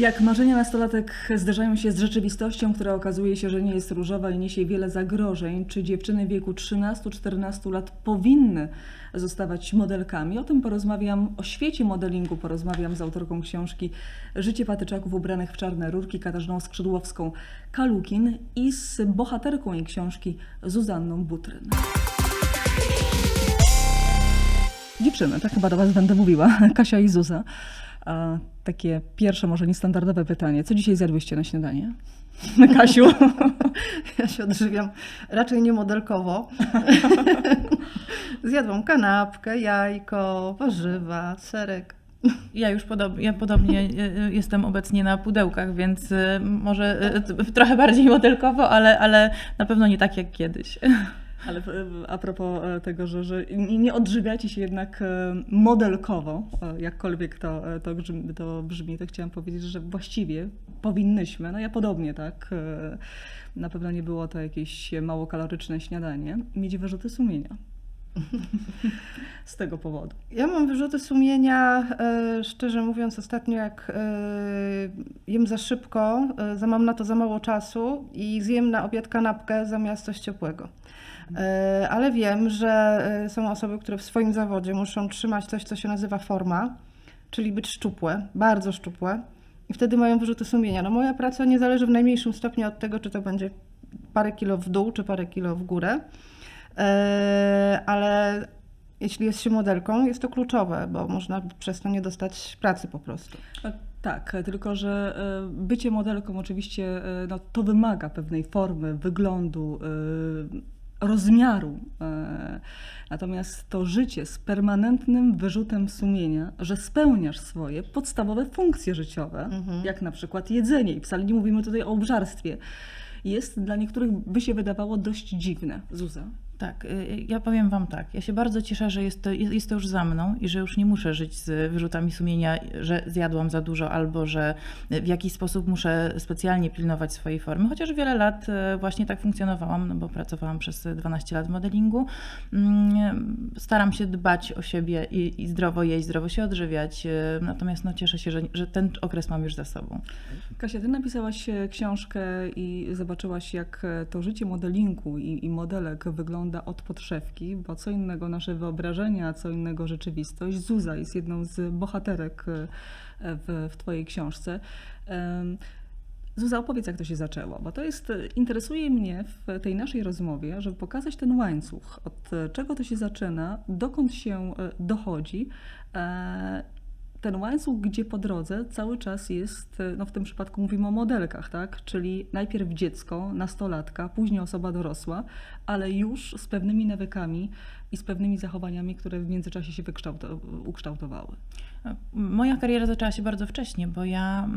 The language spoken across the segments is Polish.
Jak marzenia nastolatek zderzają się z rzeczywistością, która okazuje się, że nie jest różowa i niesie wiele zagrożeń, czy dziewczyny w wieku 13-14 lat powinny zostawać modelkami? O tym porozmawiam, o świecie modelingu porozmawiam z autorką książki Życie patyczaków ubranych w czarne rurki, Katarzyną Skrzydłowską-Kalukin, i z bohaterką jej książki Zuzanną Butryn. Dziewczyny, tak chyba do was będę mówiła, Kasia i Zuza. Takie pierwsze, może niestandardowe pytanie. Co dzisiaj zjadłyście na śniadanie? Kasiu? Ja się odżywiam raczej niemodelkowo. Zjadłam kanapkę, jajko, warzywa, serek. Ja podobnie jestem obecnie na pudełkach, więc może trochę bardziej modelkowo, ale na pewno nie tak jak kiedyś. Ale a propos tego, że nie odżywiacie się jednak modelkowo, jakkolwiek to brzmi, to chciałam powiedzieć, że właściwie powinnyśmy, no ja podobnie, tak, na pewno nie było to jakieś mało kaloryczne śniadanie, mieć wyrzuty sumienia z tego powodu. Ja mam wyrzuty sumienia, szczerze mówiąc, ostatnio jak jem za szybko, mam na to za mało czasu i zjem na obiad kanapkę zamiast coś ciepłego. Ale wiem, że są osoby, które w swoim zawodzie muszą trzymać coś, co się nazywa forma, czyli być szczupłe, bardzo szczupłe, i wtedy mają wyrzuty sumienia. No, moja praca nie zależy w najmniejszym stopniu od tego, czy to będzie parę kilo w dół, czy parę kilo w górę, ale jeśli jest się modelką, jest to kluczowe, bo można przez to nie dostać pracy po prostu. Tak, tylko że bycie modelką oczywiście to wymaga pewnej formy, wyglądu, rozmiaru. Natomiast to życie z permanentnym wyrzutem sumienia, że spełniasz swoje podstawowe funkcje życiowe, jak na przykład jedzenie, i wcale nie mówimy tutaj o obżarstwie, jest dla niektórych, by się wydawało, dość dziwne. Zuza? Tak, ja powiem wam tak, ja się bardzo cieszę, że jest to już za mną i że już nie muszę żyć z wyrzutami sumienia, że zjadłam za dużo albo że w jakiś sposób muszę specjalnie pilnować swojej formy, chociaż wiele lat właśnie tak funkcjonowałam, no bo pracowałam przez 12 lat w modelingu. Staram się dbać o siebie i zdrowo jeść, zdrowo się odżywiać, natomiast no cieszę się, że ten okres mam już za sobą. Kasia, ty napisałaś książkę i zobaczyłaś, jak to życie modelingu i modelek wygląda od podszewki, bo co innego nasze wyobrażenia, co innego rzeczywistość. Zuza jest jedną z bohaterek w twojej książce. Zuza, opowiedz, jak to się zaczęło, bo to jest, interesuje mnie w tej naszej rozmowie, żeby pokazać ten łańcuch, od czego to się zaczyna, dokąd się dochodzi. Ten łańcuch, gdzie po drodze cały czas jest, no w tym przypadku mówimy o modelkach, tak? Czyli najpierw dziecko, nastolatka, później osoba dorosła, ale już z pewnymi nawykami i z pewnymi zachowaniami, które w międzyczasie się ukształtowały. Moja kariera zaczęła się bardzo wcześnie, bo ja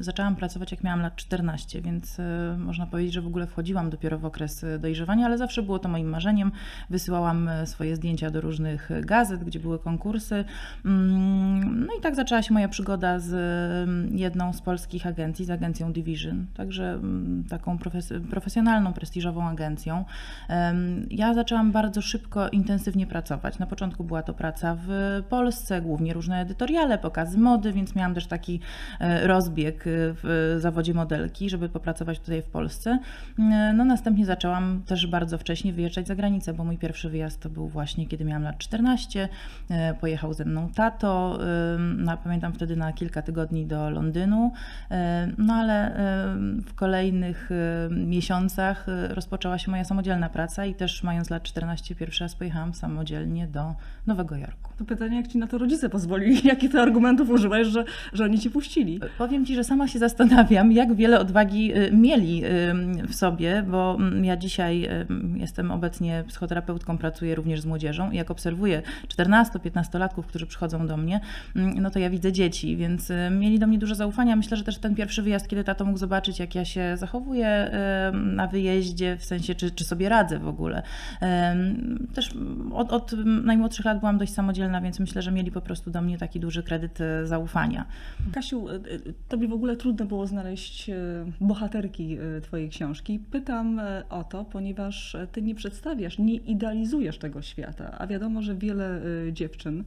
zaczęłam pracować, jak miałam lat 14, więc można powiedzieć, że w ogóle wchodziłam dopiero w okres dojrzewania, ale zawsze było to moim marzeniem. Wysyłałam swoje zdjęcia do różnych gazet, gdzie były konkursy. No i tak zaczęła się moja przygoda z jedną z polskich agencji, z agencją Division, także taką profesjonalną, prestiżową agencją. Ja zaczęłam bardzo szybko, intensywnie pracować. Na początku była to praca w Polsce, głównie różne edytoriale, pokazy mody, więc miałam też taki rozbieg w zawodzie modelki, żeby popracować tutaj w Polsce. No, następnie zaczęłam też bardzo wcześnie wyjeżdżać za granicę, bo mój pierwszy wyjazd to był właśnie, kiedy miałam lat 14. Pojechał ze mną tato, pamiętam wtedy na kilka tygodni do Londynu, no ale w kolejnych miesiącach rozpoczęła się moja samodzielna praca i też mając lat 14 pierwszy raz pojechałam samodzielnie do Nowego Jorku. To pytanie, jak ci na to rodzice pozwolili? Jakich to argumentów użyłeś, że oni ci puścili? Powiem ci, że sama się zastanawiam, jak wiele odwagi mieli w sobie, bo ja dzisiaj jestem obecnie psychoterapeutką, pracuję również z młodzieżą i jak obserwuję 14-15-latków, którzy przychodzą do mnie, no to ja widzę dzieci, więc mieli do mnie dużo zaufania. Myślę, że też ten pierwszy wyjazd, kiedy tato mógł zobaczyć, jak ja się zachowuję na wyjeździe, w sensie czy sobie radzę w ogóle. Też od najmłodszych lat byłam dość samodzielna, więc myślę, że mieli po prostu do mnie taki duży kredyt zaufania. Kasiu, tobie w ogóle trudno było znaleźć bohaterki twojej książki. Pytam o to, ponieważ ty nie przedstawiasz, nie idealizujesz tego świata, a wiadomo, że wiele dziewczyn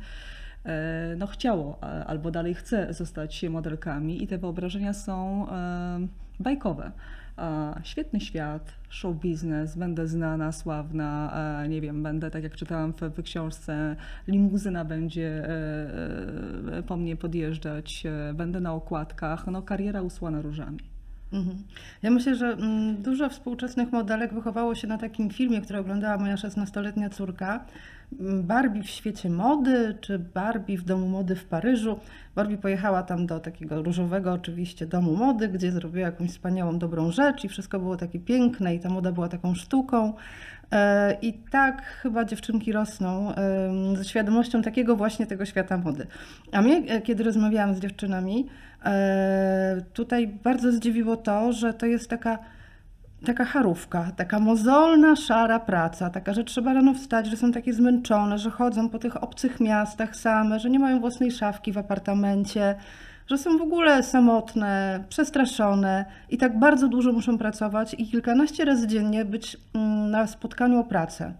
no, chciało albo dalej chce zostać modelkami i te wyobrażenia są bajkowe. Świetny świat, show biznes, będę znana, sławna, nie wiem, będę, tak jak czytałam w książce, limuzyna będzie po mnie podjeżdżać, będę na okładkach, no kariera usłana różami. Ja myślę, że dużo współczesnych modelek wychowało się na takim filmie, który oglądała moja 16-letnia córka. Barbie w świecie mody, czy Barbie w domu mody w Paryżu. Barbie pojechała tam do takiego różowego oczywiście domu mody, gdzie zrobiła jakąś wspaniałą, dobrą rzecz i wszystko było takie piękne i ta moda była taką sztuką. I tak chyba dziewczynki rosną ze świadomością takiego właśnie tego świata mody. A mnie, kiedy rozmawiałam z dziewczynami, tutaj bardzo zdziwiło to, że to jest taka charówka, taka mozolna, szara praca, taka, że trzeba rano wstać, że są takie zmęczone, że chodzą po tych obcych miastach same, że nie mają własnej szafki w apartamencie, że są w ogóle samotne, przestraszone i tak bardzo dużo muszą pracować i kilkanaście razy dziennie być na spotkaniu o pracę.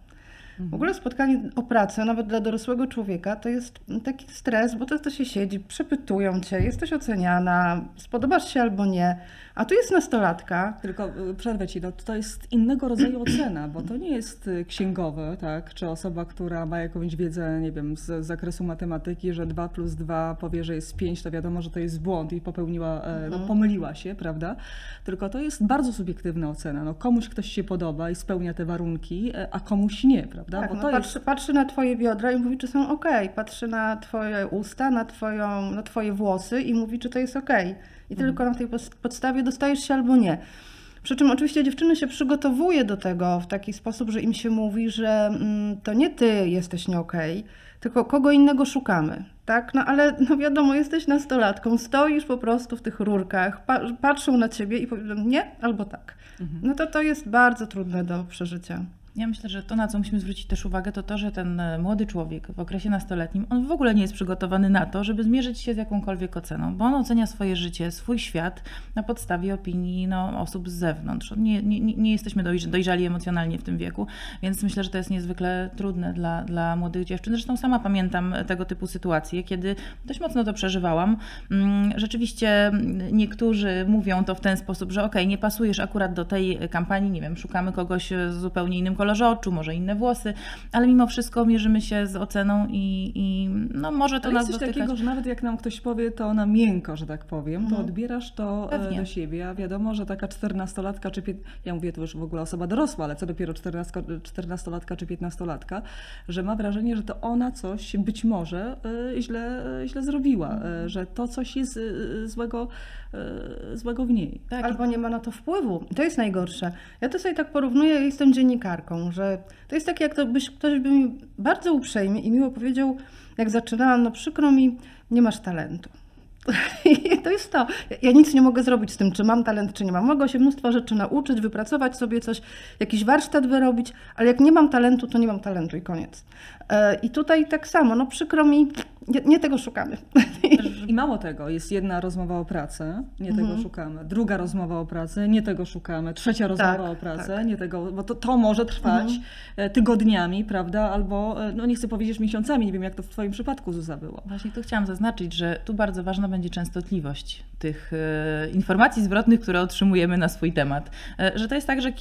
W ogóle spotkanie o pracę, nawet dla dorosłego człowieka, to jest taki stres, bo to się siedzi, przepytują cię, jesteś oceniana, spodobasz się albo nie, a tu jest nastolatka. Tylko przerwę ci, to jest innego rodzaju ocena, bo to nie jest księgowy, tak, czy osoba, która ma jakąś wiedzę, nie wiem, z zakresu matematyki, że 2 + 2 powie, że jest 5, to wiadomo, że to jest błąd i popełniła, no, pomyliła się, prawda? Tylko to jest bardzo subiektywna ocena, no, komuś ktoś się podoba i spełnia te warunki, a komuś nie, prawda? Tak, bo no patrzy na twoje biodra i mówi, czy są ok, patrzy na twoje usta, na twoje włosy i mówi, czy to jest ok. I tylko na tej podstawie dostajesz się albo nie. Przy czym oczywiście dziewczyny się przygotowuje do tego w taki sposób, że im się mówi, że to nie ty jesteś nie okej, tylko kogo innego szukamy. Tak? No ale no wiadomo, jesteś nastolatką, stoisz po prostu w tych rurkach, patrzą na ciebie i powiedzą nie albo tak. No to jest bardzo trudne do przeżycia. Ja myślę, że to, na co musimy zwrócić też uwagę, to to, że ten młody człowiek w okresie nastoletnim, on w ogóle nie jest przygotowany na to, żeby zmierzyć się z jakąkolwiek oceną, bo on ocenia swoje życie, swój świat na podstawie opinii, no, osób z zewnątrz. Nie jesteśmy dojrzali emocjonalnie w tym wieku, więc myślę, że to jest niezwykle trudne dla młodych dziewczyn. Zresztą sama pamiętam tego typu sytuacje, kiedy dość mocno to przeżywałam. Rzeczywiście niektórzy mówią to w ten sposób, że okej, nie pasujesz akurat do tej kampanii, nie wiem, szukamy kogoś z zupełnie innym kolorze oczu, może inne włosy, ale mimo wszystko mierzymy się z oceną i no może to nas dotykać. Takiego, że nawet jak nam ktoś powie, to na miękko, że tak powiem, to odbierasz to pewnie do siebie, a wiadomo, że taka 14-latka czy ja mówię, to już w ogóle osoba dorosła, ale co dopiero 14-latka czy 15-latka, że ma wrażenie, że to ona coś być może źle zrobiła, że to coś jest złego w niej. Tak. Albo nie ma na to wpływu. To jest najgorsze. Ja to sobie tak porównuję, ja jestem dziennikarką, że to jest tak, jak to ktoś by mi bardzo uprzejmie i miło powiedział, jak zaczynałam, no przykro mi, nie masz talentu. I to jest to. Ja nic nie mogę zrobić z tym, czy mam talent, czy nie mam. Mogę się mnóstwo rzeczy nauczyć, wypracować sobie coś, jakiś warsztat wyrobić, ale jak nie mam talentu, to nie mam talentu i koniec. I tutaj tak samo, no przykro mi, nie tego szukamy. I mało tego, jest jedna rozmowa o pracę, nie tego szukamy, druga rozmowa o pracy, nie tego szukamy, trzecia rozmowa o pracę, nie tego, bo to może trwać tygodniami, prawda, albo no nie chcę powiedzieć miesiącami, nie wiem jak to w twoim przypadku, Zuza, było. Właśnie to chciałam zaznaczyć, że tu bardzo ważna będzie częstotliwość tych informacji zwrotnych, które otrzymujemy na swój temat. Że to jest tak, że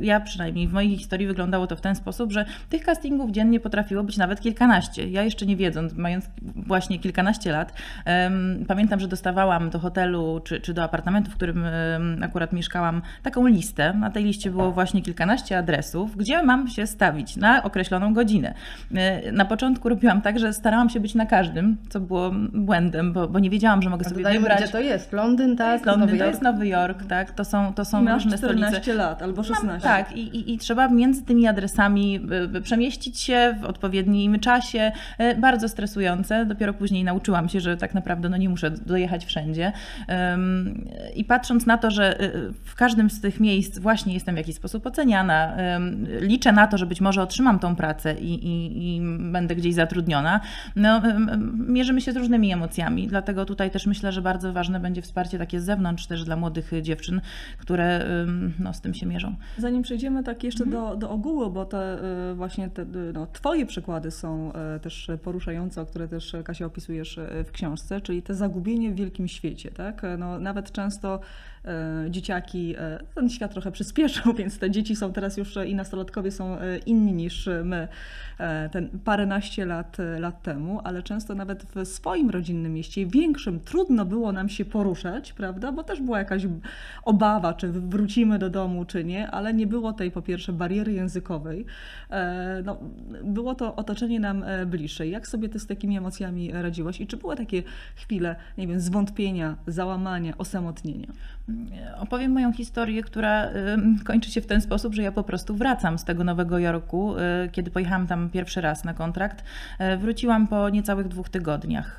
ja przynajmniej w mojej historii wyglądało to w ten sposób, że tych castingów dziennie potrafiło być nawet kilkanaście. Ja jeszcze nie wiedząc, mając właśnie kilkanaście lat, pamiętam, że dostawałam do hotelu czy do apartamentu, w którym akurat mieszkałam, taką listę. Na tej liście było właśnie kilkanaście adresów, gdzie mam się stawić na określoną godzinę. Na początku robiłam tak, że starałam się być na każdym, co było błędem, bo nie wiedziałam, że mogę sobie wybrać. Gdzie to jest? Londyn, tak? To jest Nowy Jork, tak? To są różne stolice. 14 lat albo 16. Tak, i trzeba między tymi adresami przemieścić się w odpowiednim czasie. Bardzo stresujące. Dopiero później nauczyłam się, że tak naprawdę no nie muszę dojechać wszędzie. I patrząc na to, że w każdym z tych miejsc właśnie jestem w jakiś sposób oceniana, liczę na to, że być może otrzymam tą pracę i będę gdzieś zatrudniona, no, mierzymy się z różnymi emocjami. Dlatego tutaj też myślę, że bardzo ważne będzie wsparcie takie z zewnątrz też dla młodych dziewczyn, które no, z tym się mierzą. Zanim przejdziemy tak jeszcze do ogółu, bo te właśnie te, no, twoje przykłady są też poruszające, o które też też, Kasia, opisujesz w książce, czyli to zagubienie w wielkim świecie, tak? No, nawet często dzieciaki, ten świat trochę przyspieszył, więc te dzieci są teraz już i nastolatkowie są inni niż my ten paręnaście lat temu, ale często nawet w swoim rodzinnym mieście większym trudno było nam się poruszać, prawda? Bo też była jakaś obawa, czy wrócimy do domu, czy nie, ale nie było tej po pierwsze bariery językowej. No, było to otoczenie nam bliższe. Jak sobie ty z takimi emocjami radziłaś i czy były takie chwile, nie wiem, zwątpienia, załamania, osamotnienia? Opowiem moją historię, która kończy się w ten sposób, że ja po prostu wracam z tego Nowego Jorku, kiedy pojechałam tam pierwszy raz na kontrakt. Wróciłam po niecałych 2 tygodniach.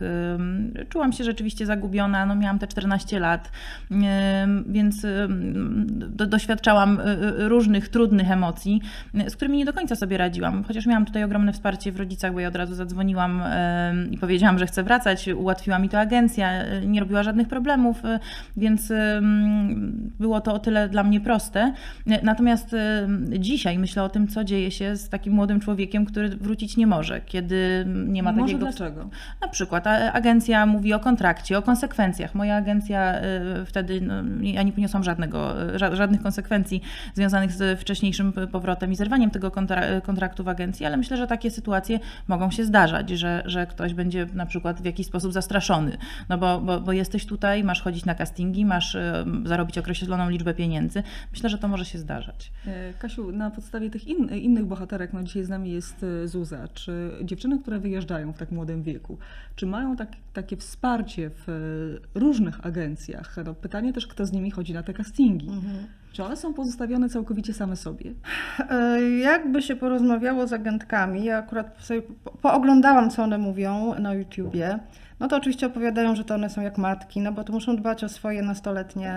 Czułam się rzeczywiście zagubiona, no miałam te 14 lat, więc doświadczałam różnych trudnych emocji, z którymi nie do końca sobie radziłam. Chociaż miałam tutaj ogromne wsparcie w rodzicach, bo ja od razu zadzwoniłam i powiedziałam, że chcę wracać. Ułatwiła mi to agencja, nie robiła żadnych problemów, więc było to o tyle dla mnie proste. Natomiast dzisiaj myślę o tym, co dzieje się z takim młodym człowiekiem, który wrócić nie może, kiedy nie ma takiego... Może dlaczego? Na przykład agencja mówi o kontrakcie, o konsekwencjach. Moja agencja wtedy, no, ja nie poniosłam żadnych konsekwencji związanych z wcześniejszym powrotem i zerwaniem tego kontraktu w agencji, ale myślę, że takie sytuacje mogą się zdarzać, że ktoś będzie na przykład w jakiś sposób zastraszony, no bo jesteś tutaj, masz chodzić na castingi, masz zarobić określoną liczbę pieniędzy. Myślę, że to może się zdarzać. Kasiu, na podstawie tych innych bohaterek, no dzisiaj z nami jest Zuza, czy dziewczyny, które wyjeżdżają w tak młodym wieku, czy mają takie wsparcie w różnych agencjach? No, pytanie też, kto z nimi chodzi na te castingi. Mhm. Czy one są pozostawione całkowicie same sobie? Jakby się porozmawiało z agentkami, ja akurat sobie pooglądałam, co one mówią na YouTubie, no to oczywiście opowiadają, że to one są jak matki, no bo to muszą dbać o swoje nastoletnie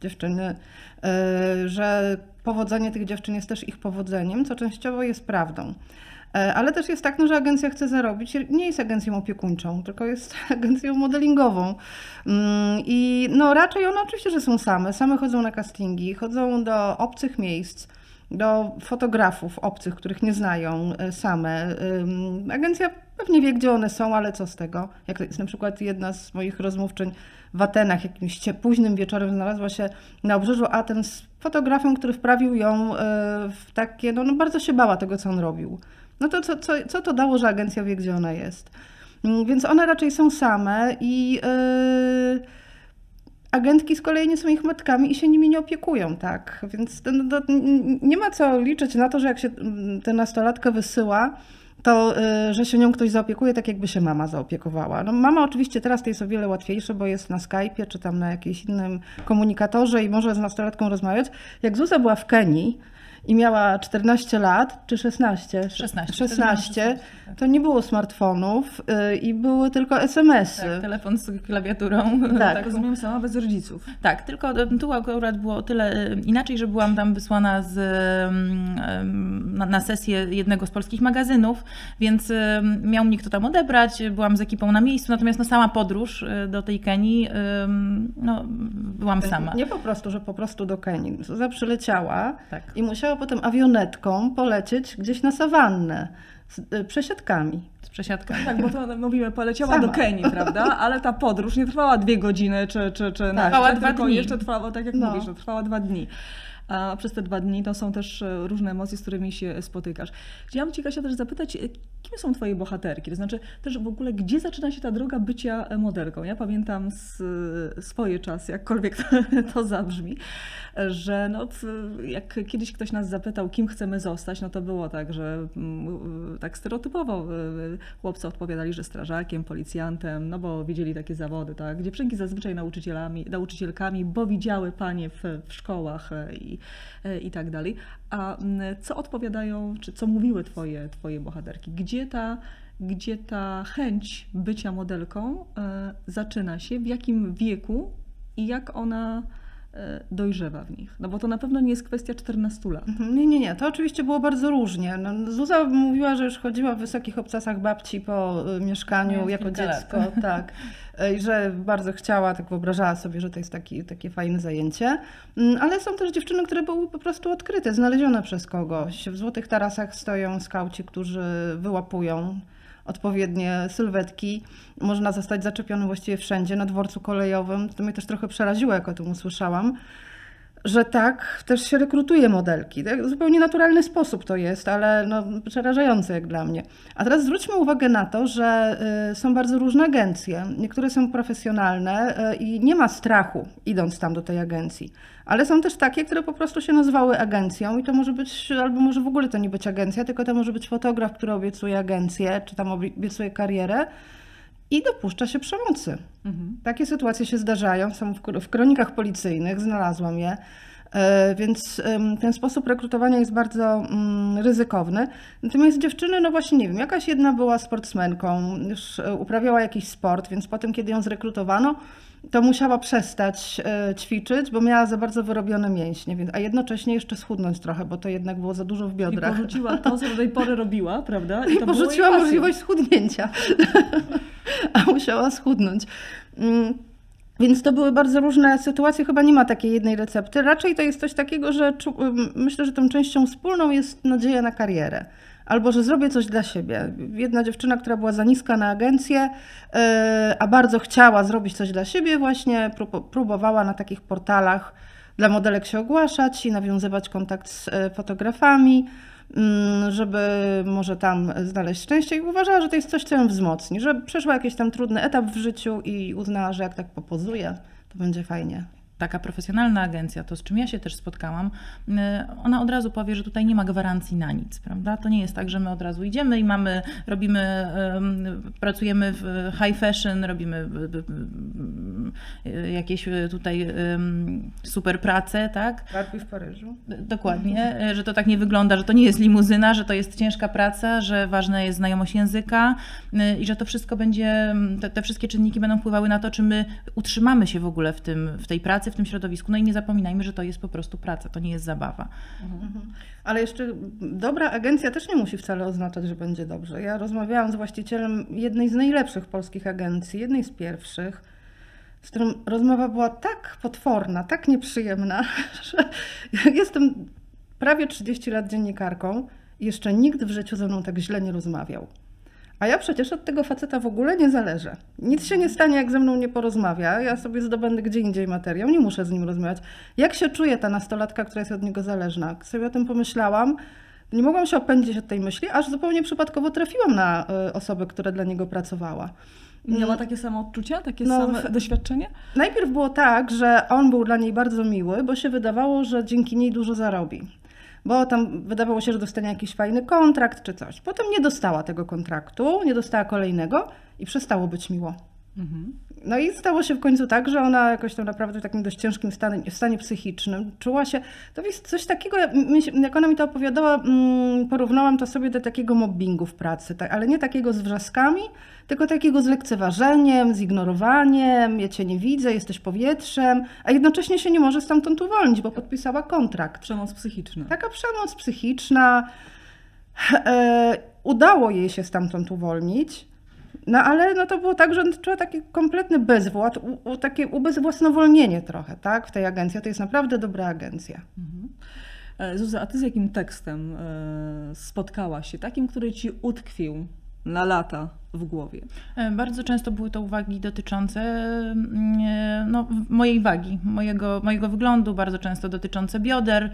dziewczyny, że powodzenie tych dziewczyn jest też ich powodzeniem, co częściowo jest prawdą. Ale też jest tak, no, że agencja chce zarobić, nie jest agencją opiekuńczą, tylko jest agencją modelingową. I no raczej one oczywiście, że są same chodzą na castingi, chodzą do obcych miejsc, do fotografów obcych, których nie znają, same. Agencja pewnie wie, gdzie one są, ale co z tego? Jak jest na przykład jedna z moich rozmówczyń w Atenach, jakimś późnym wieczorem znalazła się na obrzeżu Aten z fotografem, który wprawił ją w takie, no bardzo się bała tego, co on robił. No to co to dało, że agencja wie, gdzie ona jest? Więc one raczej są same i agentki z kolei nie są ich matkami i się nimi nie opiekują, tak? Więc nie ma co liczyć na to, że jak się tę nastolatkę wysyła, to że się nią ktoś zaopiekuje, tak jakby się mama zaopiekowała. No, mama oczywiście teraz to jest o wiele łatwiejsze, bo jest na Skype'ie czy tam na jakimś innym komunikatorze i może z nastolatką rozmawiać. Jak Zuza była w Kenii i miała 14 lat, czy 16? 16. To nie było smartfonów i były tylko SMS-y. Tak, telefon z klawiaturą. Tak, rozumiem, sama bez rodziców. Tak, tylko tu akurat było o tyle inaczej, że byłam tam wysłana na sesję jednego z polskich magazynów, więc miał mnie kto tam odebrać, byłam z ekipą na miejscu, natomiast no, sama podróż do tej Kenii, no, byłam sama. Nie po prostu do Kenii. Zuza przyleciała, tak, i musiała potem awionetką polecieć gdzieś na sawannę z przesiadkami. Tak, bo to mówimy, poleciała sama do Kenii, prawda? Ale ta podróż nie trwała 2 godziny, czy tak, trwała 2 dni. Jeszcze trwała, tak jak mówisz, no, trwała 2 dni. A przez te 2 dni to są też różne emocje, z którymi się spotykasz. Chciałam cię, Kasia, też zapytać, kim są twoje bohaterki? To znaczy też w ogóle, gdzie zaczyna się ta droga bycia modelką? Ja pamiętam swoje czasy, jakkolwiek to zabrzmi, że no, jak kiedyś ktoś nas zapytał, kim chcemy zostać, no to było tak, że tak stereotypowo chłopcy odpowiadali, że strażakiem, policjantem, no bo widzieli takie zawody, tak? Dziewczynki zazwyczaj nauczycielkami, bo widziały panie w szkołach i tak dalej. A co odpowiadają, czy co mówiły twoje bohaterki? Gdzie ta chęć bycia modelką zaczyna się? W jakim wieku i jak ona dojrzewa w nich? No bo to na pewno nie jest kwestia 14 lat. Nie. To oczywiście było bardzo różnie. No, Zuza mówiła, że już chodziła w wysokich obcasach babci po mieszkaniu jako dziecko. Tak. I że bardzo chciała, tak wyobrażała sobie, że to jest takie fajne zajęcie. Ale są też dziewczyny, które były po prostu odkryte, znalezione przez kogoś. W Złotych Tarasach stoją skauci, którzy wyłapują odpowiednie sylwetki. Można zostać zaczepiony właściwie wszędzie, na dworcu kolejowym. To mnie też trochę przeraziło, jak o tym usłyszałam, że tak też się rekrutuje modelki. W zupełnie naturalny sposób to jest, ale no, przerażające jak dla mnie. A teraz zwróćmy uwagę na to, że są bardzo różne agencje. Niektóre są profesjonalne i nie ma strachu idąc tam do tej agencji. Ale są też takie, które po prostu się nazwały agencją i to może być, albo może w ogóle to nie być agencja, tylko to może być fotograf, który obiecuje agencję, czy tam obiecuje karierę. I dopuszcza się przemocy. Mhm. Takie sytuacje się zdarzają, są w kronikach policyjnych, znalazłam je. Więc ten sposób rekrutowania jest bardzo ryzykowny. Natomiast dziewczyny, no właśnie nie wiem, jakaś jedna była sportsmenką, już uprawiała jakiś sport, więc potem, kiedy ją zrekrutowano, to musiała przestać ćwiczyć, bo miała za bardzo wyrobione mięśnie, a jednocześnie jeszcze schudnąć trochę, bo to jednak było za dużo w biodrach. I porzuciła to, co do tej pory robiła, prawda? I to porzuciła było jej możliwość schudnięcia, a musiała schudnąć. Więc to były bardzo różne sytuacje, chyba nie ma takiej jednej recepty. Raczej to jest coś takiego, że myślę, że tą częścią wspólną jest nadzieja na karierę. Albo że zrobię coś dla siebie. Jedna dziewczyna, która była za niska na agencję, a bardzo chciała zrobić coś dla siebie, właśnie próbowała na takich portalach dla modelek się ogłaszać i nawiązywać kontakt z fotografami, żeby może tam znaleźć szczęście i uważała, że to jest coś, co ją wzmocni, że przeszła jakiś tam trudny etap w życiu i uznała, że jak tak popozuje, to będzie fajnie. Taka profesjonalna agencja, to z czym ja się też spotkałam, ona od razu powie, że tutaj nie ma gwarancji na nic, prawda? To nie jest tak, że my od razu idziemy i mamy, robimy, pracujemy w high fashion, robimy jakieś tutaj super prace, tak? Barbie w Paryżu. Dokładnie, że to tak nie wygląda, że to nie jest limuzyna, że to jest ciężka praca, że ważna jest znajomość języka i że to wszystko będzie, te wszystkie czynniki będą wpływały na to, czy my utrzymamy się w ogóle w tej pracy, w tym środowisku. No i nie zapominajmy, że to jest po prostu praca, to nie jest zabawa. Mhm. Ale jeszcze dobra agencja też nie musi wcale oznaczać, że będzie dobrze. Ja rozmawiałam z właścicielem jednej z najlepszych polskich agencji, jednej z pierwszych, z którą rozmowa była tak potworna, tak nieprzyjemna, że ja jestem prawie 30 lat dziennikarką i jeszcze nikt w życiu ze mną tak źle nie rozmawiał. A ja przecież od tego faceta w ogóle nie zależę. Nic się nie stanie, jak ze mną nie porozmawia. Ja sobie zdobędę gdzie indziej materiał, nie muszę z nim rozmawiać. Jak się czuje ta nastolatka, która jest od niego zależna? Jak sobie o tym pomyślałam, nie mogłam się opędzić od tej myśli, aż zupełnie przypadkowo trafiłam na osobę, która dla niego pracowała. Miała takie samo odczucia, takie same doświadczenie? Najpierw było tak, że on był dla niej bardzo miły, bo się wydawało, że dzięki niej dużo zarobi. Bo tam wydawało się, że dostanie jakiś fajny kontrakt czy coś. Potem nie dostała tego kontraktu, nie dostała kolejnego i przestało być miło. Mhm. No i stało się w końcu tak, że ona jakoś tam naprawdę w takim dość ciężkim stanie psychicznym czuła się. To jest coś takiego, jak ona mi to opowiadała, porównałam to sobie do takiego mobbingu w pracy, ale nie takiego z wrzaskami, tylko takiego z lekceważeniem, z ignorowaniem, ja cię nie widzę, jesteś powietrzem, a jednocześnie się nie może stamtąd uwolnić, bo podpisała kontrakt. Przemoc psychiczna. Taka przemoc psychiczna. Udało jej się stamtąd uwolnić. No ale no to było tak, że czuła taki kompletny bezwład, takie ubezwłasnowolnienie trochę, tak, w tej agencji. To jest naprawdę dobra agencja. Mhm. Zuza, a ty z jakim tekstem spotkałaś się? Takim, który ci utkwił na lata w głowie? Bardzo często były to uwagi dotyczące no, mojej wagi, mojego wyglądu, bardzo często dotyczące bioder.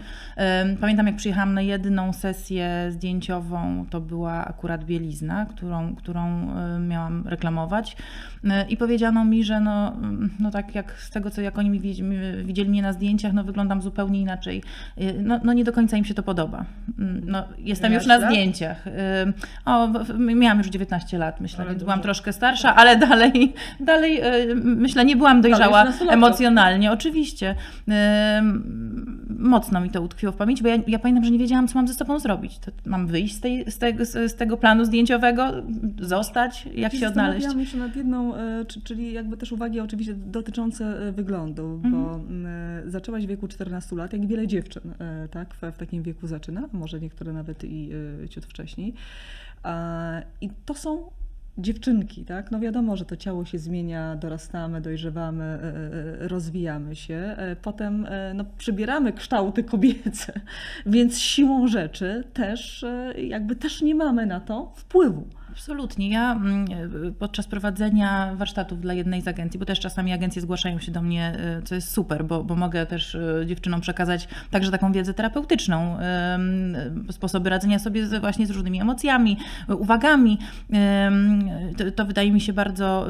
Pamiętam, jak przyjechałam na jedną sesję zdjęciową, to była akurat bielizna, którą miałam reklamować i powiedziano mi, że no tak jak z tego, co jak oni widzieli mnie na zdjęciach, no wyglądam zupełnie inaczej. No nie do końca im się to podoba. No, jestem już na zdjęciach. Miałam już 19 lat. Myślę, ale więc byłam troszkę starsza, ale dalej myślę, nie byłam dojrzała emocjonalnie. Oczywiście mocno mi to utkwiło w pamięci, bo ja pamiętam, że nie wiedziałam, co mam ze sobą zrobić. To mam wyjść z tego planu zdjęciowego, zostać, jak się odnaleźć. Zastanawiałam się nad jedną, czyli jakby też uwagi oczywiście dotyczące wyglądu, bo zaczęłaś w wieku 14 lat, jak wiele dziewczyn tak, w takim wieku zaczyna, może niektóre nawet i ciut wcześniej. I to są dziewczynki, tak? No wiadomo, że to ciało się zmienia, dorastamy, dojrzewamy, rozwijamy się, potem no, przybieramy kształty kobiece, więc siłą rzeczy też nie mamy na to wpływu. Absolutnie. Ja podczas prowadzenia warsztatów dla jednej z agencji, bo też czasami agencje zgłaszają się do mnie, co jest super, bo mogę też dziewczynom przekazać także taką wiedzę terapeutyczną, sposoby radzenia sobie właśnie z różnymi emocjami, uwagami. To wydaje mi się bardzo,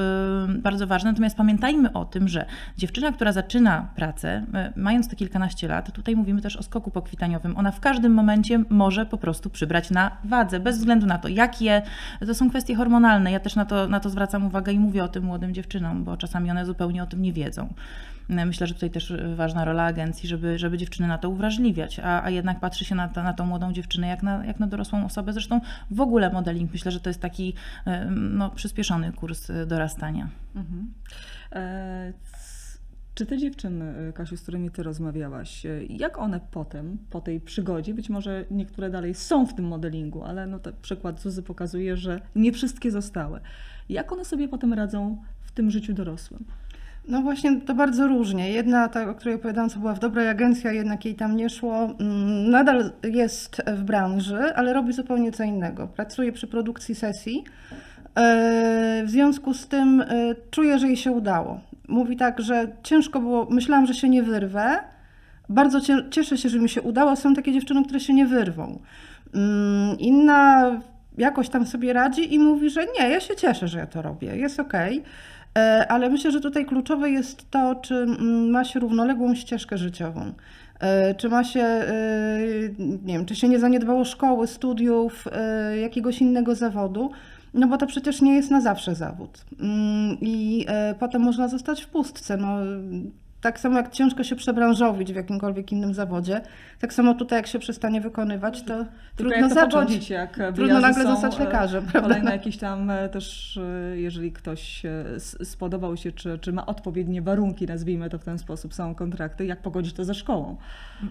bardzo ważne. Natomiast pamiętajmy o tym, że dziewczyna, która zaczyna pracę, mając te kilkanaście lat, tutaj mówimy też o skoku pokwitaniowym, ona w każdym momencie może po prostu przybrać na wadze, bez względu na to, jakie to są kwestie hormonalne. Ja też na to zwracam uwagę i mówię o tym młodym dziewczynom, bo czasami one zupełnie o tym nie wiedzą. Myślę, że tutaj też ważna rola agencji, żeby dziewczyny na to uwrażliwiać, a jednak patrzy się na tą młodą dziewczynę jak na dorosłą osobę. Zresztą w ogóle modeling, myślę, że to jest taki przyspieszony kurs dorastania. Mhm. Czy te dziewczyny, Kasiu, z którymi ty rozmawiałaś, jak one potem, po tej przygodzie, być może niektóre dalej są w tym modelingu, ale no to przykład Zuzy pokazuje, że nie wszystkie zostały. Jak one sobie potem radzą w tym życiu dorosłym? No właśnie, to bardzo różnie. Jedna, ta, o której opowiadałam, co była w dobrej agencji, a jednak jej tam nie szło, nadal jest w branży, ale robi zupełnie co innego. Pracuje przy produkcji sesji, w związku z tym czuje, że jej się udało. Mówi tak, że ciężko było, myślałam, że się nie wyrwę, bardzo cieszę się, że mi się udało, są takie dziewczyny, które się nie wyrwą. Inna jakoś tam sobie radzi i mówi, że nie, ja się cieszę, że ja to robię, jest okej. Ale myślę, że tutaj kluczowe jest to, czy ma się równoległą ścieżkę życiową, czy ma się, nie wiem, czy się nie zaniedbało szkoły, studiów, jakiegoś innego zawodu, no bo to przecież nie jest na zawsze zawód i potem można zostać w pustce. No, tak samo jak ciężko się przebranżowić w jakimkolwiek innym zawodzie, tak samo tutaj jak się przestanie wykonywać, to trudno zacząć, trudno nagle zostać lekarzem. Kolejny jakiś tam też, jeżeli ktoś spodobał się, czy ma odpowiednie warunki, nazwijmy to w ten sposób, są kontrakty, jak pogodzić to ze szkołą.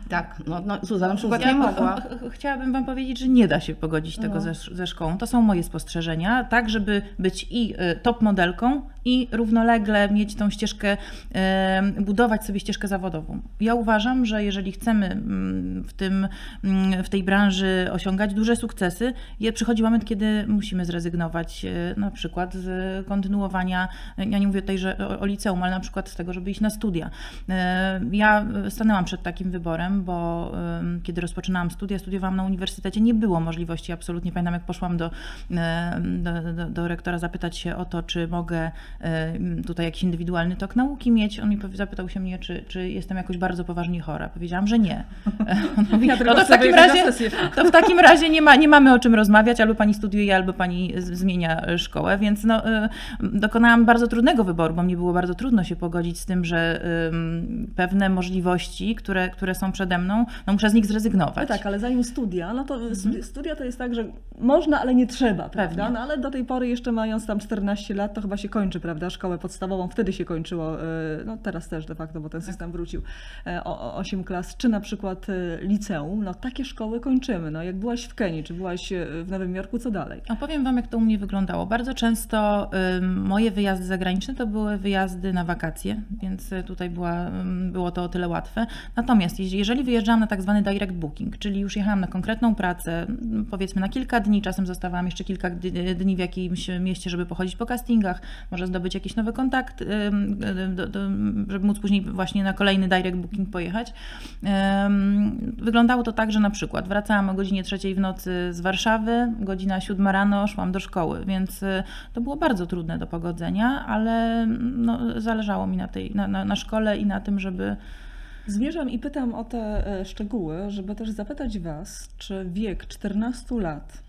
Tak, no Zuza na przykład nie mogła. Chciałabym wam powiedzieć, że nie da się pogodzić tego ze szkołą. To są moje spostrzeżenia, tak żeby być i top modelką, i równolegle mieć tą ścieżkę, budować sobie ścieżkę zawodową. Ja uważam, że jeżeli chcemy w tej branży osiągać duże sukcesy, przychodzi moment, kiedy musimy zrezygnować na przykład z kontynuowania, ja nie mówię tutaj o liceum, ale na przykład z tego, żeby iść na studia. Ja stanęłam przed takim wyborem, bo kiedy rozpoczynałam studia, studiowałam na uniwersytecie, nie było możliwości absolutnie, pamiętam jak poszłam do rektora zapytać się o to, czy mogę tutaj jakiś indywidualny tok nauki mieć. On mi zapytał się mnie, czy jestem jakoś bardzo poważnie chora. Powiedziałam, że nie. On mówi, no to w takim razie nie mamy o czym rozmawiać, albo pani studiuje, albo pani zmienia szkołę, więc no, dokonałam bardzo trudnego wyboru, bo mnie było bardzo trudno się pogodzić z tym, że pewne możliwości, które są przede mną, no muszę z nich zrezygnować. No tak, ale zanim studia, no to studia to jest tak, że można, ale nie trzeba, prawda? No ale do tej pory jeszcze mając tam 14 lat, to chyba się kończy, prawda, szkołę podstawową, wtedy się kończyło, no teraz też de facto, bo ten system wrócił o 8 klas, czy na przykład liceum, no takie szkoły kończymy, no jak byłaś w Kenii, czy byłaś w Nowym Jorku, co dalej? A powiem wam, jak to u mnie wyglądało. Bardzo często moje wyjazdy zagraniczne to były wyjazdy na wakacje, więc tutaj było to o tyle łatwe. Natomiast jeżeli wyjeżdżałam na tak zwany direct booking, czyli już jechałam na konkretną pracę, powiedzmy na kilka dni, czasem zostawałam jeszcze kilka dni w jakimś mieście, żeby pochodzić po castingach, może zdobyć jakiś nowy kontakt, żeby móc później właśnie na kolejny direct booking pojechać. Wyglądało to tak, że na przykład wracałam o godzinie 3 w nocy z Warszawy, godzina 7 rano szłam do szkoły, więc to było bardzo trudne do pogodzenia, ale no, zależało mi na szkole i na tym, żeby... Zmierzam i pytam o te szczegóły, żeby też zapytać was, czy wiek 14 lat,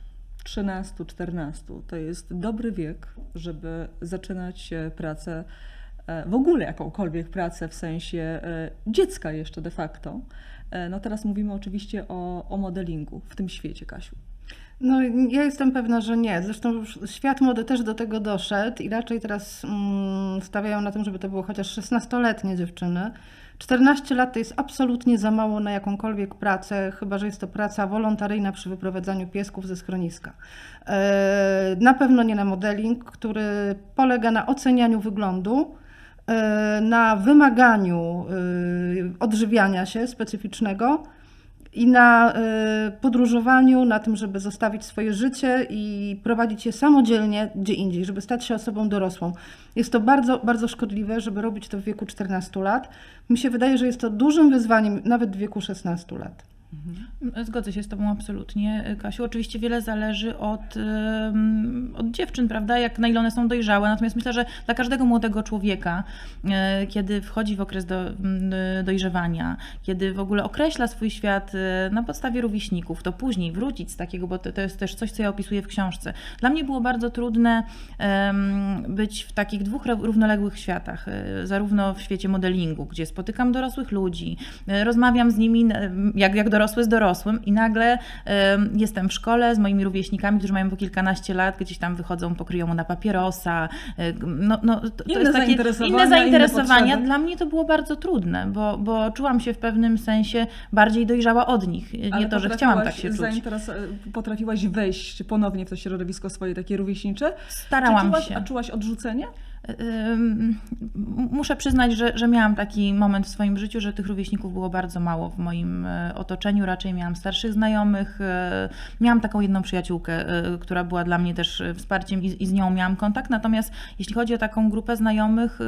13-14 to jest dobry wiek, żeby zaczynać pracę, w ogóle jakąkolwiek pracę w sensie dziecka jeszcze de facto. No teraz mówimy oczywiście o modelingu w tym świecie, Kasiu. No ja jestem pewna, że nie. Zresztą już świat mody też do tego doszedł i raczej teraz stawiają na tym, żeby to było chociaż 16-letnie dziewczyny. 14 lat to jest absolutnie za mało na jakąkolwiek pracę, chyba że jest to praca wolontaryjna przy wyprowadzaniu piesków ze schroniska. Na pewno nie na modeling, który polega na ocenianiu wyglądu, na wymaganiu odżywiania się specyficznego i na podróżowaniu, na tym, żeby zostawić swoje życie i prowadzić je samodzielnie gdzie indziej, żeby stać się osobą dorosłą. Jest to bardzo, bardzo szkodliwe, żeby robić to w wieku 14 lat. Mi się wydaje, że jest to dużym wyzwaniem nawet w wieku 16 lat. Zgodzę się z Tobą absolutnie, Kasiu. Oczywiście wiele zależy od dziewczyn, prawda, jak na ile one są dojrzałe. Natomiast myślę, że dla każdego młodego człowieka, kiedy wchodzi w okres dojrzewania, kiedy w ogóle określa swój świat na podstawie rówieśników, to później wrócić z takiego, bo to jest też coś, co ja opisuję w książce. Dla mnie było bardzo trudne być w takich dwóch równoległych światach. Zarówno w świecie modelingu, gdzie spotykam dorosłych ludzi, rozmawiam z nimi jak dorosły z dorosłym, i nagle jestem w szkole z moimi rówieśnikami, którzy mają po kilkanaście lat, gdzieś tam wychodzą, pokryją na papierosa. To jest takie inne zainteresowania. Dla mnie to było bardzo trudne, bo czułam się w pewnym sensie bardziej dojrzała od nich. Ale to, że chciałam tak się czuć. Potrafiłaś wejść ponownie w to środowisko swoje takie rówieśnicze? Starałam się. A czułaś odrzucenie? Muszę przyznać, że miałam taki moment w swoim życiu, że tych rówieśników było bardzo mało w moim otoczeniu. Raczej miałam starszych znajomych. Miałam taką jedną przyjaciółkę, która była dla mnie też wsparciem i z nią miałam kontakt. Natomiast jeśli chodzi o taką grupę znajomych,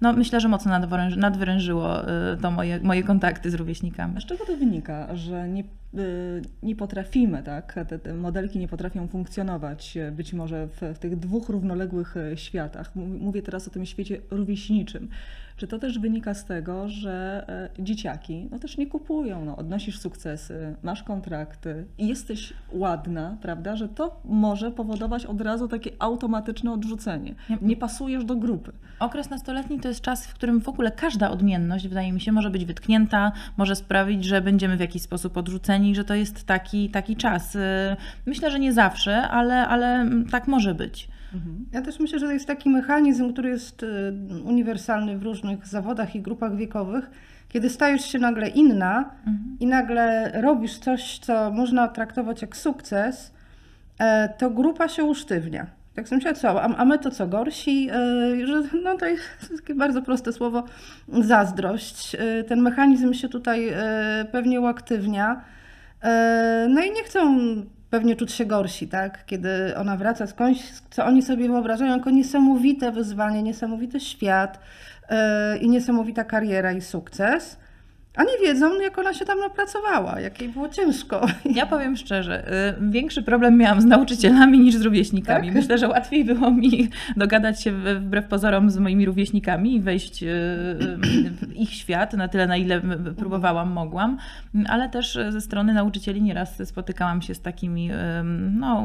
no myślę, że mocno nadwyrężyło to moje kontakty z rówieśnikami. Z czego to wynika, że nie potrafimy, tak? Te modelki nie potrafią funkcjonować być może w tych dwóch równoległych światach? Mówię teraz o tym świecie rówieśniczym. Czy to też wynika z tego, że dzieciaki też nie kupują, odnosisz sukcesy, masz kontrakty i jesteś ładna, prawda, że to może powodować od razu takie automatyczne odrzucenie. Nie pasujesz do grupy. Okres nastoletni to jest czas, w którym w ogóle każda odmienność, wydaje mi się, może być wytknięta, może sprawić, że będziemy w jakiś sposób odrzuceni, że to jest taki czas. Myślę, że nie zawsze, ale tak może być. Ja też myślę, że to jest taki mechanizm, który jest uniwersalny w różnych zawodach i grupach wiekowych, kiedy stajesz się nagle inna i nagle robisz coś, co można traktować jak sukces, to grupa się usztywnia. Tak sobie myślę, a my to co, gorsi? To jest takie bardzo proste słowo, zazdrość. Ten mechanizm się tutaj pewnie uaktywnia. I nie chcą pewnie czuć się gorsi, tak? Kiedy ona wraca skądś, co oni sobie wyobrażają jako niesamowite wyzwanie, niesamowity świat i niesamowita kariera i sukces. A nie wiedzą, jak ona się tam napracowała, jak jej było ciężko. Ja powiem szczerze, większy problem miałam z nauczycielami niż z rówieśnikami. Tak? Myślę, że łatwiej było mi dogadać się wbrew pozorom z moimi rówieśnikami i wejść w ich świat na tyle, na ile próbowałam, mogłam. Ale też ze strony nauczycieli nieraz spotykałam się z takimi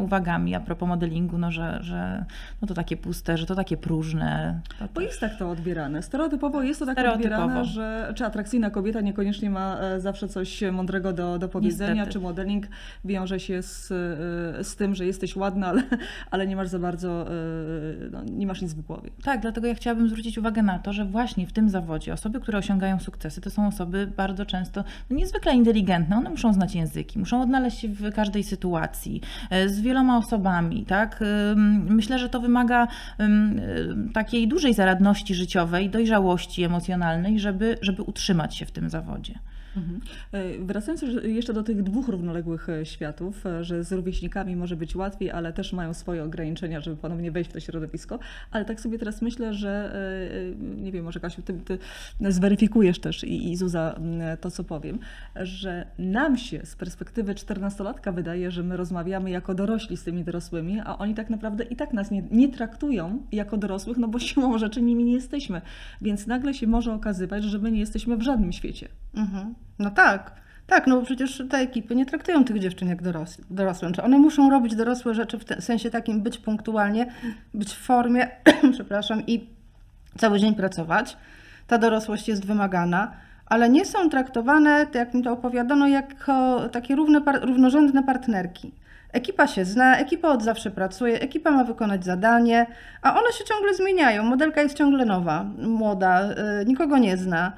uwagami a propos modelingu, że to takie puste, że to takie próżne. Bo jest tak to odbierane. Stereotypowo jest to tak odbierane, że atrakcyjna kobieta niekoniecznie ma zawsze coś mądrego do powiedzenia. Niestety. Czy modeling wiąże się z tym, że jesteś ładna, ale nie masz za bardzo, nie masz nic w głowie. Tak, dlatego ja chciałabym zwrócić uwagę na to, że właśnie w tym zawodzie osoby, które osiągają sukcesy, to są osoby bardzo często niezwykle inteligentne. One muszą znać języki, muszą odnaleźć się w każdej sytuacji, z wieloma osobami, tak? Myślę, że to wymaga takiej dużej zaradności życiowej, dojrzałości emocjonalnej, żeby utrzymać się w tym zawodzie. Wracając jeszcze do tych dwóch równoległych światów, że z rówieśnikami może być łatwiej, ale też mają swoje ograniczenia, żeby ponownie wejść w to środowisko, ale tak sobie teraz myślę, że nie wiem, może Kasiu, ty zweryfikujesz też i Zuza to, co powiem, że nam się z perspektywy 14-latka wydaje, że my rozmawiamy jako dorośli z tymi dorosłymi, a oni tak naprawdę i tak nas nie traktują jako dorosłych, bo siłą rzeczy nimi nie jesteśmy, więc nagle się może okazywać, że my nie jesteśmy w żadnym świecie. Tak, bo przecież te ekipy nie traktują tych dziewczyn jak dorosłe. One muszą robić dorosłe rzeczy w sensie takim, być punktualnie, być w formie, i cały dzień pracować. Ta dorosłość jest wymagana, ale nie są traktowane, jak mi to opowiadano, jako takie równorzędne partnerki. Ekipa się zna, ekipa od zawsze pracuje, ekipa ma wykonać zadanie, a one się ciągle zmieniają. Modelka jest ciągle nowa, młoda, nikogo nie zna.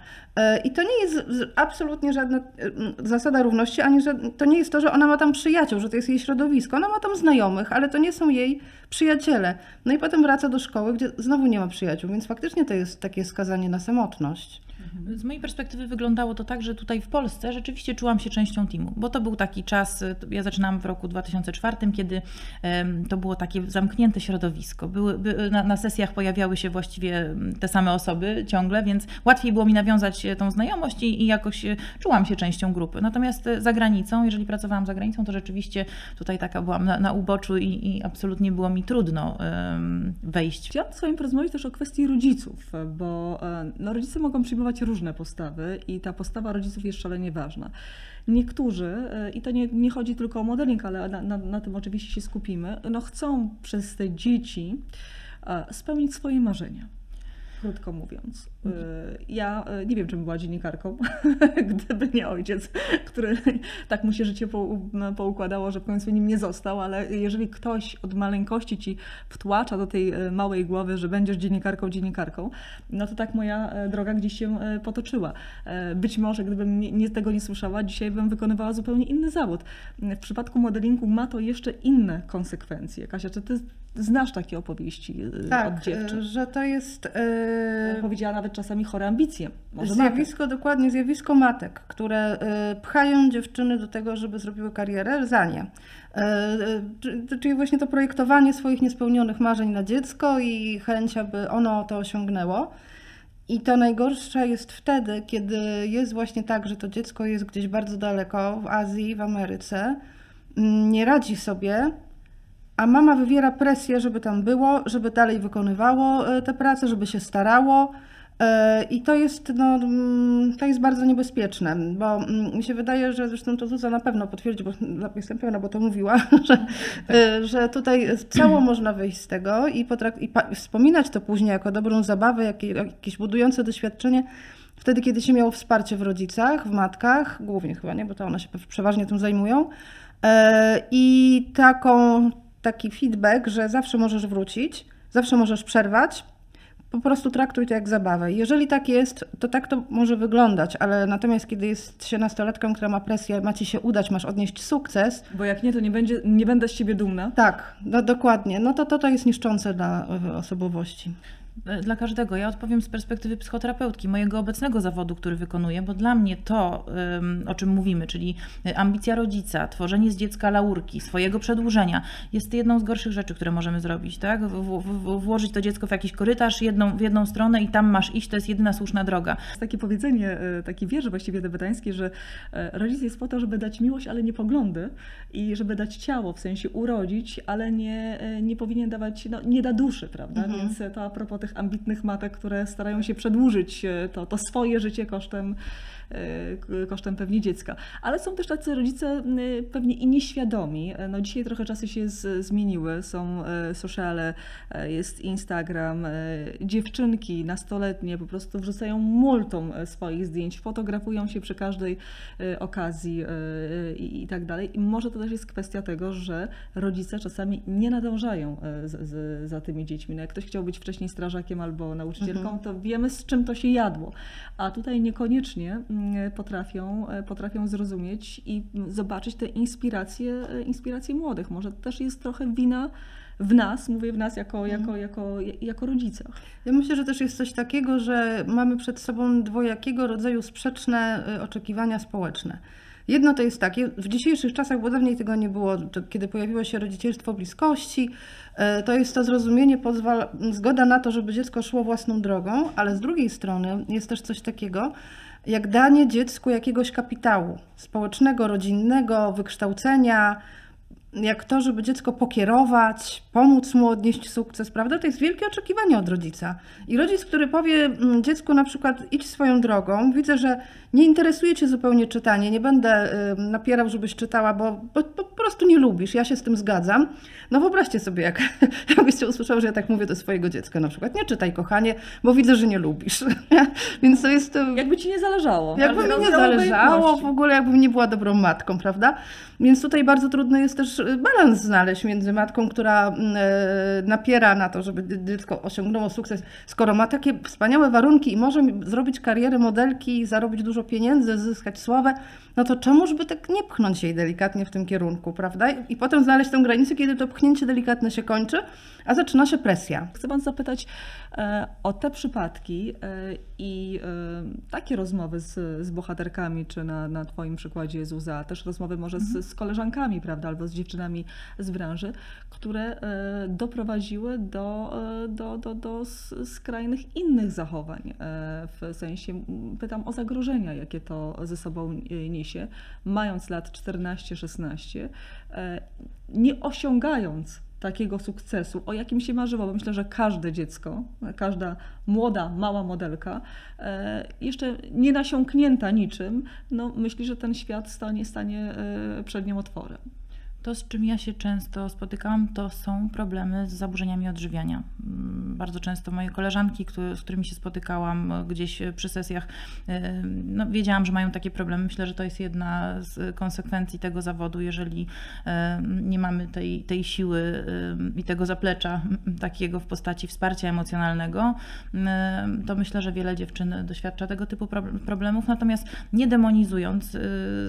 I to nie jest absolutnie żadna zasada równości, ani to nie jest to, że ona ma tam przyjaciół, że to jest jej środowisko. Ona ma tam znajomych, ale to nie są jej przyjaciele. I potem wraca do szkoły, gdzie znowu nie ma przyjaciół, więc faktycznie to jest takie skazanie na samotność. Z mojej perspektywy wyglądało to tak, że tutaj w Polsce rzeczywiście czułam się częścią teamu, bo to był taki czas, ja zaczynałam w roku 2004, kiedy to było takie zamknięte środowisko. Na sesjach pojawiały się właściwie te same osoby ciągle, więc łatwiej było mi nawiązać tą znajomość i jakoś czułam się częścią grupy. Natomiast za granicą, jeżeli pracowałam za granicą, to rzeczywiście tutaj taka byłam na uboczu i absolutnie było mi trudno wejść. Chciałam z wami porozmawiać też o kwestii rodziców, bo no, rodzice mogą przyjmować różne postawy i ta postawa rodziców jest szalenie ważna. Niektórzy, i to nie chodzi tylko o modeling, ale na tym oczywiście się skupimy, no, chcą przez te dzieci spełnić swoje marzenia. Krótko mówiąc, ja nie wiem, czym była dziennikarką, gdyby nie ojciec, który tak mu się życie poukładało, że w końcu nim nie został, ale jeżeli ktoś od maleńkości ci wtłacza do tej małej głowy, że będziesz dziennikarką, no to tak moja droga gdzieś się potoczyła. Być może gdybym tego nie słyszała, dzisiaj bym wykonywała zupełnie inny zawód. W przypadku modelingu ma to jeszcze inne konsekwencje. Kasia, czy ty znasz takie opowieści od dziewczyn? Tak, że to jest... Powiedziała nawet czasami chore ambicje. Może zjawisko, dokładnie, zjawisko matek, które pchają dziewczyny do tego, żeby zrobiły karierę za nie. Czyli właśnie to projektowanie swoich niespełnionych marzeń na dziecko i chęć, aby ono to osiągnęło. I to najgorsze jest wtedy, kiedy jest właśnie tak, że to dziecko jest gdzieś bardzo daleko, w Azji, w Ameryce, nie radzi sobie, a mama wywiera presję, żeby tam było, żeby dalej wykonywało tę pracę, żeby się starało. I to jest bardzo niebezpieczne, bo mi się wydaje, że zresztą to Zuza na pewno potwierdzi, bo jestem pewna, bo to mówiła, że tutaj cało można wyjść z tego i wspominać to później jako dobrą zabawę, jakieś budujące doświadczenie. Wtedy, kiedy się miało wsparcie w rodzicach, w matkach, głównie chyba, nie, bo to one się przeważnie tym zajmują. I taki feedback, że zawsze możesz wrócić, zawsze możesz przerwać, po prostu traktuj to jak zabawę. Jeżeli tak jest, to tak to może wyglądać, ale natomiast kiedy jest się nastolatką, która ma presję, ma ci się udać, masz odnieść sukces. Bo jak nie, to nie będę z ciebie dumna. Tak, no, dokładnie. No to jest niszczące dla osobowości. Dla każdego. Ja odpowiem z perspektywy psychoterapeutki, mojego obecnego zawodu, który wykonuję, bo dla mnie to, o czym mówimy, czyli ambicja rodzica, tworzenie z dziecka laurki, swojego przedłużenia, jest jedną z gorszych rzeczy, które możemy zrobić. Tak? Włożyć to dziecko w jakiś korytarz w jedną stronę i tam masz iść, to jest jedyna słuszna droga. Jest takie powiedzenie, taki wiersz właściwie tybetański, że rodzic jest po to, żeby dać miłość, ale nie poglądy i żeby dać ciało, w sensie urodzić, ale nie powinien dawać, no, nie da duszy, prawda? Mhm. Więc to a propos tych ambitnych matek, które starają się przedłużyć to swoje życie kosztem pewnie dziecka. Ale są też tacy rodzice pewnie i nieświadomi. No dzisiaj trochę czasy się zmieniły. Są sociale, jest Instagram. Dziewczynki nastoletnie po prostu wrzucają multum swoich zdjęć, fotografują się przy każdej okazji i tak dalej. I może to też jest kwestia tego, że rodzice czasami nie nadążają za tymi dziećmi. No jak ktoś chciał być wcześniej strażakiem albo nauczycielką, to wiemy, z czym to się jadło. A tutaj niekoniecznie potrafią zrozumieć i zobaczyć te inspiracje młodych. Może to też jest trochę wina w nas, mówię w nas jako rodzicach. Ja myślę, że też jest coś takiego, że mamy przed sobą dwojakiego rodzaju sprzeczne oczekiwania społeczne. Jedno to jest takie, w dzisiejszych czasach, bo dawniej tego nie było, kiedy pojawiło się rodzicielstwo bliskości, to jest to zrozumienie, zgoda na to, żeby dziecko szło własną drogą, ale z drugiej strony jest też coś takiego, jak danie dziecku jakiegoś kapitału społecznego, rodzinnego, wykształcenia, jak to, żeby dziecko pokierować, pomóc mu odnieść sukces, prawda? To jest wielkie oczekiwanie od rodzica. I rodzic, który powie dziecku na przykład idź swoją drogą, widzę, że nie interesuje cię zupełnie czytanie, nie będę napierał, żebyś czytała, bo po prostu nie lubisz, ja się z tym zgadzam. No wyobraźcie sobie, jakbyście usłyszały, że ja tak mówię do swojego dziecka na przykład, nie czytaj kochanie, bo widzę, że nie lubisz. Więc to jest... Jakby ci nie zależało. Jakby mi nie zależało, w ogóle jakbym nie była dobrą matką, prawda? Więc tutaj bardzo trudne jest też też balans znaleźć między matką, która napiera na to, żeby dziecko osiągnęło sukces, skoro ma takie wspaniałe warunki i może zrobić karierę modelki, zarobić dużo pieniędzy, zyskać sławę, no to czemuż by tak nie pchnąć jej delikatnie w tym kierunku, prawda? I potem znaleźć tę granicę, kiedy to pchnięcie delikatne się kończy, a zaczyna się presja. Chcę Pan zapytać o te przypadki i takie rozmowy z bohaterkami, czy na Twoim przykładzie Zuza, też rozmowy może z koleżankami, prawda, albo z dziewczynami z branży, które doprowadziły do skrajnych innych zachowań. W sensie pytam o zagrożenia, jakie to ze sobą niesie, mając lat 14-16, nie osiągając takiego sukcesu, o jakim się marzyło, bo myślę, że każde dziecko, każda młoda, mała modelka, jeszcze nie nasiąknięta niczym, no myśli, że ten świat stanie przed nią otworem. To, z czym ja się często spotykałam, to są problemy z zaburzeniami odżywiania. Bardzo często moje koleżanki, z którymi się spotykałam gdzieś przy sesjach, no wiedziałam, że mają takie problemy. Myślę, że to jest jedna z konsekwencji tego zawodu, jeżeli nie mamy tej siły i tego zaplecza takiego w postaci wsparcia emocjonalnego, to myślę, że wiele dziewczyn doświadcza tego typu problemów. Natomiast nie demonizując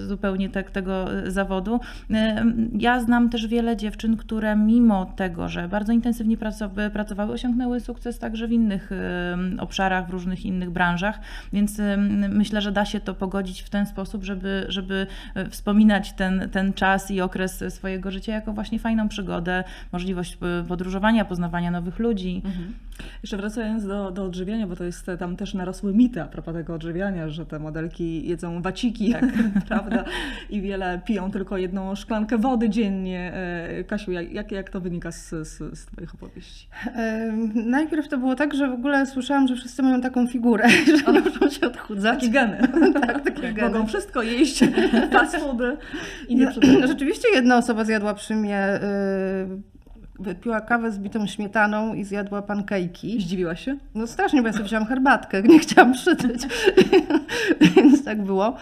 zupełnie tego zawodu, ja znam też wiele dziewczyn, które mimo tego, że bardzo intensywnie pracowały, osiągnęły sukces także w innych obszarach, w różnych innych branżach, więc myślę, że da się to pogodzić w ten sposób, żeby wspominać ten czas i okres swojego życia jako właśnie fajną przygodę, możliwość podróżowania, poznawania nowych ludzi. Mhm. Jeszcze wracając do odżywiania, bo to jest tam też narosły mity a propos tego odżywiania, że te modelki jedzą waciki, tak, prawda? I wiele piją tylko jedną szklankę wody dziennie. Kasiu, jak to wynika z Twoich opowieści? Najpierw to było tak, że w ogóle słyszałam, że wszyscy mają taką figurę, że nie muszą się odchudzać. Takie geny. Takie geny. Mogą wszystko jeść, fast foody i nie przydają. Rzeczywiście jedna osoba zjadła przy mnie wypiła kawę z bitą śmietaną i zjadła pankejki. Zdziwiła się? No strasznie, bo ja sobie wziąłam herbatkę, nie chciałam przytyć, więc tak było.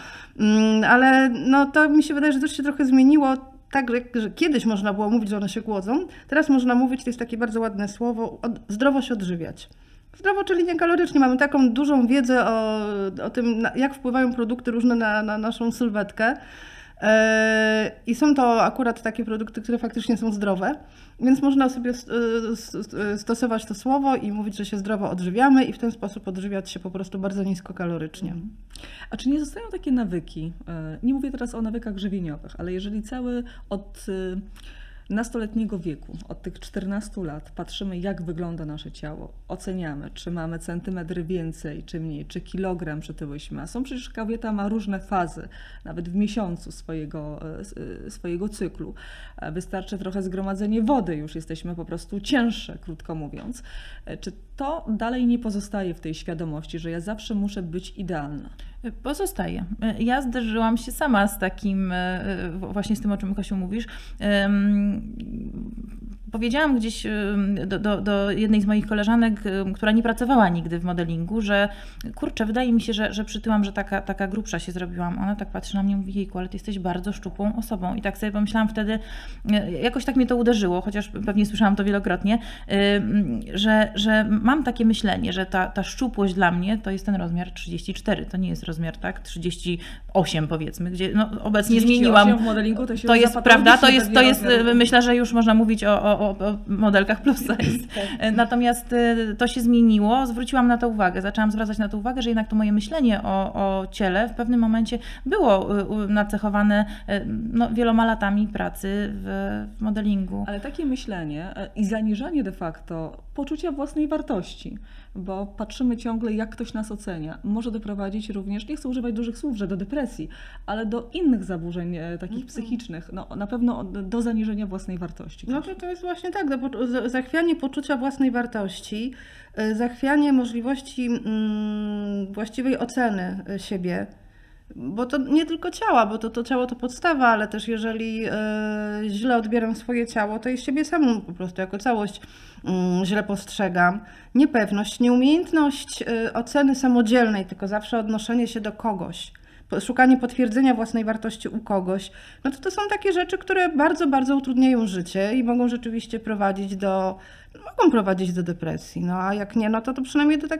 Ale no to mi się wydaje, że też się trochę zmieniło. Tak, że kiedyś można było mówić, że one się głodzą, teraz można mówić, to jest takie bardzo ładne słowo, zdrowo się odżywiać. Zdrowo, czyli niekalorycznie. Mamy taką dużą wiedzę o tym, jak wpływają produkty różne na naszą sylwetkę. I są to akurat takie produkty, które faktycznie są zdrowe, więc można sobie stosować to słowo i mówić, że się zdrowo odżywiamy i w ten sposób odżywiać się po prostu bardzo niskokalorycznie. A czy nie zostają takie nawyki? Nie mówię teraz o nawykach żywieniowych, ale jeżeli cały od nastoletniego wieku, od tych 14 lat patrzymy, jak wygląda nasze ciało, oceniamy, czy mamy centymetr więcej, czy mniej, czy kilogram przytyłyśmy, a są przecież kobieta ma różne fazy, nawet w miesiącu swojego cyklu. Wystarczy trochę zgromadzenie wody, już jesteśmy po prostu cięższe, krótko mówiąc. Czy to dalej nie pozostaje w tej świadomości, że ja zawsze muszę być idealna? Pozostaje. Ja zderzyłam się sama z takim, właśnie z tym, o czym Kasiu mówisz. Powiedziałam gdzieś do jednej z moich koleżanek, która nie pracowała nigdy w modelingu, że kurczę, wydaje mi się, że przytyłam, że taka grubsza się zrobiłam. Ona tak patrzy na mnie i mówi, jejku, ale ty jesteś bardzo szczupłą osobą. I tak sobie pomyślałam wtedy, jakoś tak mnie to uderzyło, chociaż pewnie słyszałam to wielokrotnie, że mam takie myślenie, że ta szczupłość dla mnie to jest ten rozmiar 34, to nie jest rozmiar, tak, 38 powiedzmy, gdzie no, obecnie zmieniłam. W modelingu to się to jest, prawda, to jest myślę, że już można mówić o modelkach plus size. Natomiast to się zmieniło, zwróciłam na to uwagę, zaczęłam zwracać na to uwagę, że jednak to moje myślenie o ciele w pewnym momencie było nacechowane no, wieloma latami pracy w modelingu. Ale takie myślenie i zaniżanie de facto poczucia własnej wartości, bo patrzymy ciągle, jak ktoś nas ocenia, może doprowadzić również, nie chcę używać dużych słów, że do depresji, ale do innych zaburzeń takich psychicznych, no, na pewno do zaniżenia własnej wartości. No to jest właśnie tak, zachwianie poczucia własnej wartości, zachwianie możliwości właściwej oceny siebie, bo to nie tylko ciała, bo to ciało to podstawa, ale też jeżeli źle odbieram swoje ciało, to i siebie samą po prostu jako całość źle postrzegam. Niepewność, nieumiejętność oceny samodzielnej, tylko zawsze odnoszenie się do kogoś. szukanie potwierdzenia własnej wartości u kogoś, no to są takie rzeczy, które bardzo, bardzo utrudniają życie i mogą rzeczywiście prowadzić do depresji. No a jak nie, no to przynajmniej do takiej